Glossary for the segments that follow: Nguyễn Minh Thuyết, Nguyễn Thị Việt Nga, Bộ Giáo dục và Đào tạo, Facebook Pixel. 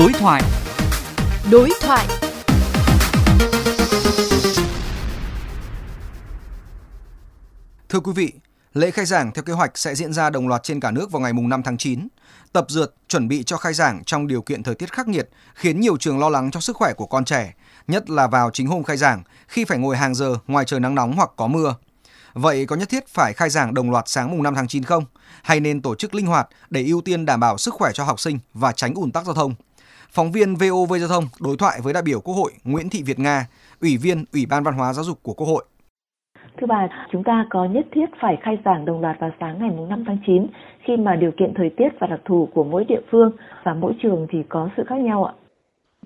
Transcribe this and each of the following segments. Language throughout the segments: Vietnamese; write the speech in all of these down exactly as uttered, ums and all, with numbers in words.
Đối thoại. Đối thoại. Thưa quý vị, lễ khai giảng theo kế hoạch sẽ diễn ra đồng loạt trên cả nước vào ngày năm tháng chín. Tập dượt chuẩn bị cho khai giảng trong điều kiện thời tiết khắc nghiệt khiến nhiều trường lo lắng cho sức khỏe của con trẻ, nhất là vào chính hôm khai giảng khi phải ngồi hàng giờ ngoài trời nắng nóng hoặc có mưa. Vậy có nhất thiết phải khai giảng đồng loạt sáng mùng năm tháng chín không? Hay nên tổ chức linh hoạt để ưu tiên đảm bảo sức khỏe cho học sinh và tránh ùn tắc giao thông? Phóng viên vê o vê Giao thông đối thoại với đại biểu Quốc hội Nguyễn Thị Việt Nga, Ủy viên Ủy ban Văn hóa Giáo dục của Quốc hội. Thưa bà, chúng ta có nhất thiết phải khai giảng đồng loạt vào sáng ngày năm tháng chín khi mà điều kiện thời tiết và đặc thù của mỗi địa phương và mỗi trường thì có sự khác nhau ạ?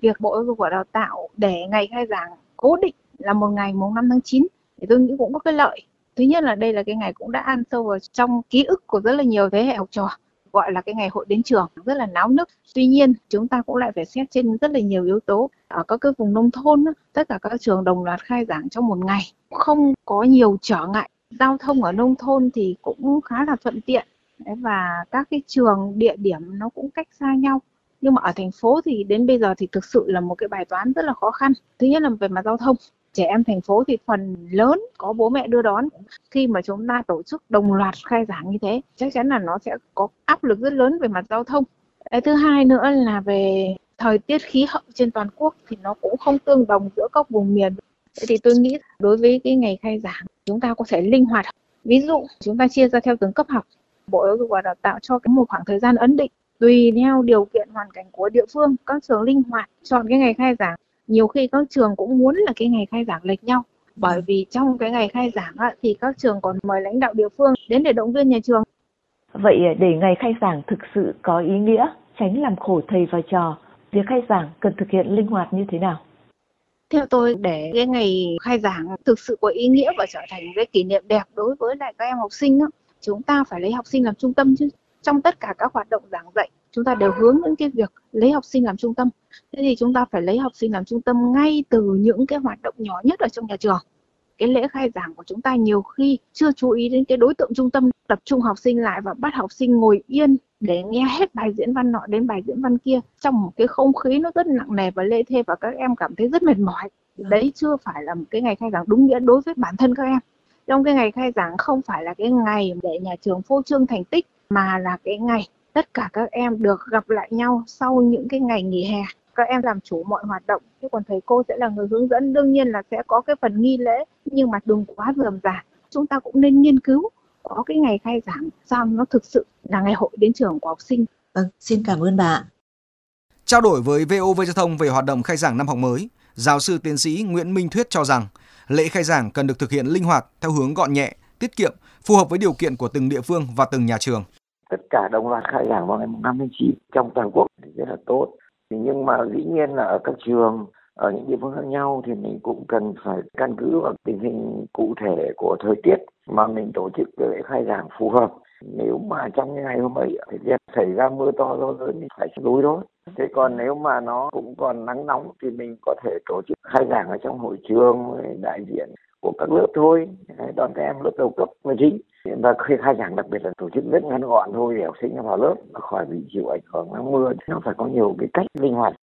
Việc Bộ Giáo dục và Đào tạo để ngày khai giảng cố định là một ngày mùng năm tháng chín thì tôi nghĩ cũng có cái lợi. Thứ nhất là đây là cái ngày cũng đã ăn sâu vào trong ký ức của rất là nhiều thế hệ học trò, gọi là cái ngày hội đến trường rất là náo nức. Tuy nhiên chúng ta cũng lại phải xét trên rất là nhiều yếu tố. Ở các cái vùng nông thôn, tất cả các trường đồng loạt khai giảng trong một ngày, không có nhiều trở ngại. Giao thông ở nông thôn thì cũng khá là thuận tiện và các cái trường địa điểm nó cũng cách xa nhau. Nhưng mà ở thành phố thì đến bây giờ thì thực sự là một cái bài toán rất là khó khăn. Thứ nhất là về mặt giao thông. Trẻ em thành phố thì phần lớn có bố mẹ đưa đón. Khi mà chúng ta tổ chức đồng loạt khai giảng như thế, chắc chắn là nó sẽ có áp lực rất lớn về mặt giao thông. Thứ hai nữa là về thời tiết khí hậu trên toàn quốc thì nó cũng không tương đồng giữa các vùng miền. Thế thì tôi nghĩ đối với cái ngày khai giảng chúng ta có thể linh hoạt. Ví dụ chúng ta chia ra theo từng cấp học. Bộ Giáo dục và Đào tạo cho cái một khoảng thời gian ấn định. Tùy theo điều kiện hoàn cảnh của địa phương, các trường linh hoạt chọn cái ngày khai giảng. Nhiều khi các trường cũng muốn là cái ngày khai giảng lệch nhau, bởi vì trong cái ngày khai giảng á, thì các trường còn mời lãnh đạo địa phương đến để động viên nhà trường. Vậy để ngày khai giảng thực sự có ý nghĩa, tránh làm khổ thầy và trò, việc khai giảng cần thực hiện linh hoạt như thế nào? Theo tôi, để cái ngày khai giảng thực sự có ý nghĩa và trở thành cái kỷ niệm đẹp đối với lại các em học sinh á, chúng ta phải lấy học sinh làm trung tâm chứ. Trong tất cả các hoạt động giảng dạy, chúng ta đều hướng đến cái việc lấy học sinh làm trung tâm. Thế thì chúng ta phải lấy học sinh làm trung tâm ngay từ những cái hoạt động nhỏ nhất ở trong nhà trường. Cái lễ khai giảng của chúng ta nhiều khi chưa chú ý đến cái đối tượng trung tâm, tập trung học sinh lại và bắt học sinh ngồi yên để nghe hết bài diễn văn nọ đến bài diễn văn kia. Trong một cái không khí nó rất nặng nề và lê thê và các em cảm thấy rất mệt mỏi. Đấy chưa phải là một cái ngày khai giảng đúng nghĩa đối với bản thân các em. Trong cái ngày khai giảng không phải là cái ngày để nhà trường phô trương thành tích, mà là cái ngày tất cả các em được gặp lại nhau sau những cái ngày nghỉ hè. Các em làm chủ mọi hoạt động, chứ còn thầy cô sẽ là người hướng dẫn. Đương nhiên là sẽ có cái phần nghi lễ, nhưng mà đừng quá rườm rà. Chúng ta cũng nên nghiên cứu có cái ngày khai giảng sao nó thực sự là ngày hội đến trường của học sinh. Vâng, xin cảm ơn bà. Trao đổi với vê o vê Giao thông về hoạt động khai giảng năm học mới, giáo sư tiến sĩ Nguyễn Minh Thuyết cho rằng lễ khai giảng cần được thực hiện linh hoạt theo hướng gọn nhẹ, tiết kiệm, phù hợp với điều kiện của từng địa phương và từng nhà trường. Tất cả đồng loạt khai giảng vào ngày năm tháng chín trong toàn quốc thì rất là tốt. Nhưng mà dĩ nhiên là ở các trường, ở những địa phương khác nhau thì mình cũng cần phải căn cứ vào tình hình cụ thể của thời tiết mà mình tổ chức lễ khai giảng phù hợp. Nếu mà trong ngày hôm ấy thời tiết xảy ra mưa to gió lớn thì phải đối đối. Thế còn nếu mà nó cũng còn nắng nóng thì mình có thể tổ chức khai giảng ở trong hội trường, đại diện của các lớp thôi, đón các em lớp đầu cấp mới chính. Và khi khai giảng đặc biệt là tổ chức rất ngắn gọn thôi để học sinh vào lớp khỏi bị chịu ảnh hưởng nắng mưa. Nó phải có nhiều cái cách linh hoạt.